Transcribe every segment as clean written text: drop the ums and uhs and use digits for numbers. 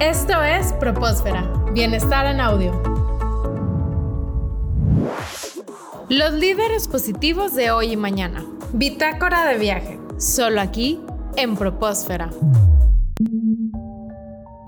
Esto es Propósfera, Bienestar en Audio. Los líderes positivos de hoy y mañana. Bitácora de viaje, solo aquí en Propósfera.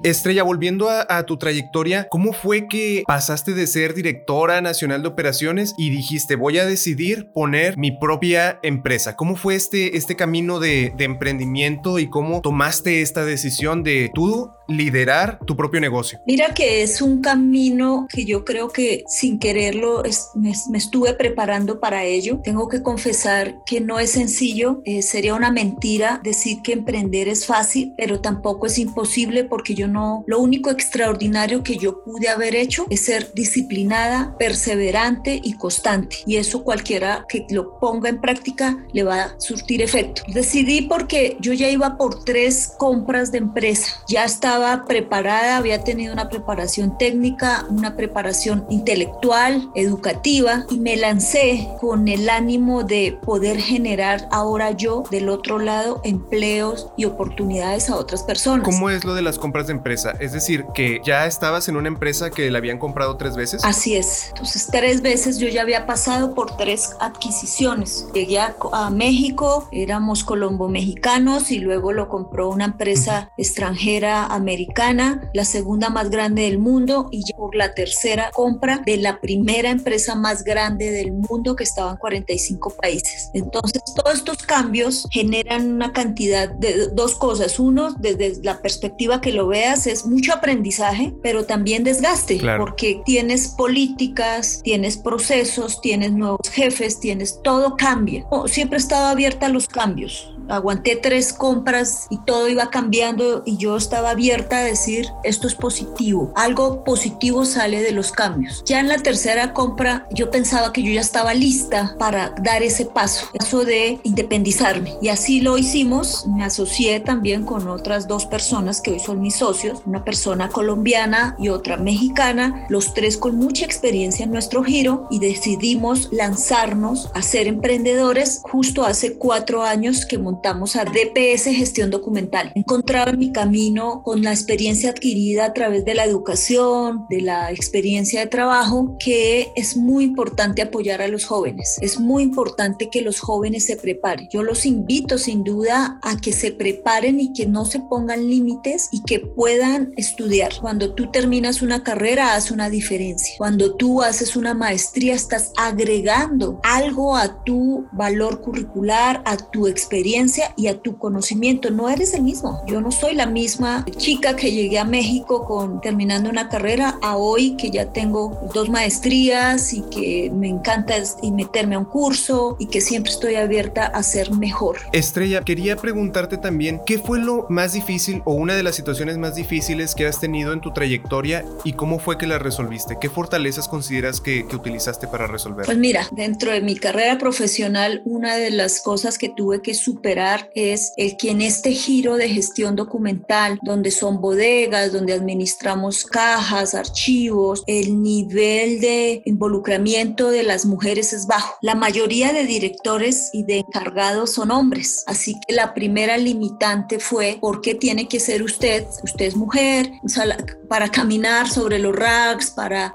Estrella, volviendo a tu trayectoria, ¿cómo fue que pasaste de ser directora nacional de operaciones y dijiste, voy a decidir poner mi propia empresa? ¿Cómo fue este camino de emprendimiento y cómo tomaste esta decisión de tú liderar tu propio negocio? Mira que es un camino que yo creo que sin quererlo me estuve preparando para ello. Tengo que confesar que no es sencillo. Sería una mentira decir que emprender es fácil, pero tampoco es imposible porque yo no, lo único extraordinario que yo pude haber hecho es ser disciplinada, perseverante y constante, y eso cualquiera que lo ponga en práctica le va a surtir efecto. Decidí porque yo ya iba por 3 compras de empresa, ya estaba preparada, había tenido una preparación técnica, una preparación intelectual, educativa, y me lancé con el ánimo de poder generar ahora yo del otro lado empleos y oportunidades a otras personas. ¿Cómo es lo de las compras de empresa? Es decir, que ya estabas en una empresa que la habían comprado 3 veces. Así es. Entonces, 3 veces yo ya había pasado por 3 adquisiciones. Llegué a México, éramos colombo-mexicanos, y luego lo compró una empresa extranjera americana, la segunda más grande del mundo, y ya por la tercera compra de la primera empresa más grande del mundo, que estaba en 45 países. Entonces, todos estos cambios generan una cantidad de 2 cosas. Uno, desde la perspectiva que lo veas, es mucho aprendizaje, pero también desgaste, claro, porque tienes políticas, tienes procesos, tienes nuevos jefes, tienes todo, cambia. Siempre he estado abierta a los cambios. Aguanté 3 compras y todo iba cambiando, y yo estaba abierta a decir, esto es positivo, algo positivo sale de los cambios. Ya en la tercera compra yo pensaba que yo ya estaba lista para dar ese paso de independizarme, y así lo hicimos. Me asocié también con otras 2 personas que hoy son mis socios, una persona colombiana y otra mexicana, los 3 con mucha experiencia en nuestro giro, y decidimos lanzarnos a ser emprendedores. Justo hace 4 años que montamos a DPS Gestión Documental. Encontraba en mi camino, con la experiencia adquirida a través de la educación, de la experiencia de trabajo, que es muy importante apoyar a los jóvenes. Es muy importante que los jóvenes se preparen. Yo los invito sin duda a que se preparen y que no se pongan límites y que puedan estudiar. Cuando tú terminas una carrera, haz una diferencia. Cuando tú haces una maestría, estás agregando algo a tu valor curricular, a tu experiencia y a tu conocimiento. No eres el mismo. Yo no soy la misma chica que llegué a México terminando una carrera a hoy que ya tengo 2 maestrías y que me encanta y meterme a un curso y que siempre estoy abierta a ser mejor. Estrella, quería preguntarte también, ¿qué fue lo más difícil o una de las situaciones más difíciles que has tenido en tu trayectoria y cómo fue que la resolviste? ¿Qué fortalezas consideras que utilizaste para resolverla? Pues mira, dentro de mi carrera profesional, una de las cosas que tuve que superar es el que en este giro de gestión documental, donde son bodegas, donde administramos cajas, archivos, el nivel de involucramiento de las mujeres es bajo. La mayoría de directores y de encargados son hombres, así que la primera limitante fue, ¿por qué tiene que ser usted es mujer? O sea, para caminar sobre los racks, para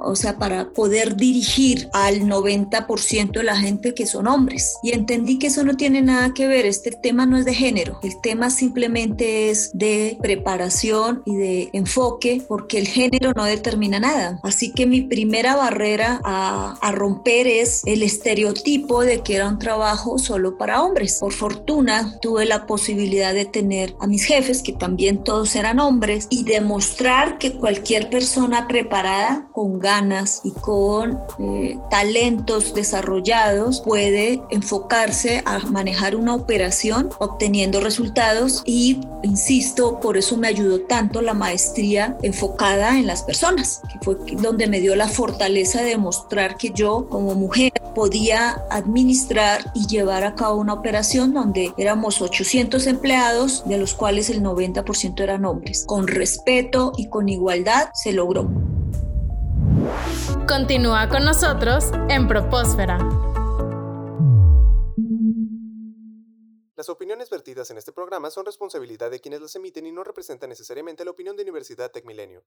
poder dirigir al 90% de la gente que son hombres. Y entendí que eso no tiene nada que ver, este tema no es de género, el tema simplemente es de preparación y de enfoque, porque el género no determina nada. Así que mi primera barrera a romper es el estereotipo de que era un trabajo solo para hombres. Por fortuna tuve la posibilidad de tener a mis jefes, que también todos eran hombres, y demostrar que cualquier persona preparada, con ganas y con talentos desarrollados, puede enfocarse a manejar una operación obteniendo resultados. Y insisto, por eso me ayudó tanto la maestría enfocada en las personas, que fue donde me dio la fortaleza de mostrar que yo como mujer podía administrar y llevar a cabo una operación donde éramos 800 empleados, de los cuales el 90% eran hombres. Con respeto y con igualdad se logró. Continúa con nosotros en Propósfera. Las opiniones vertidas en este programa son responsabilidad de quienes las emiten y no representan necesariamente la opinión de Universidad Tec Milenio.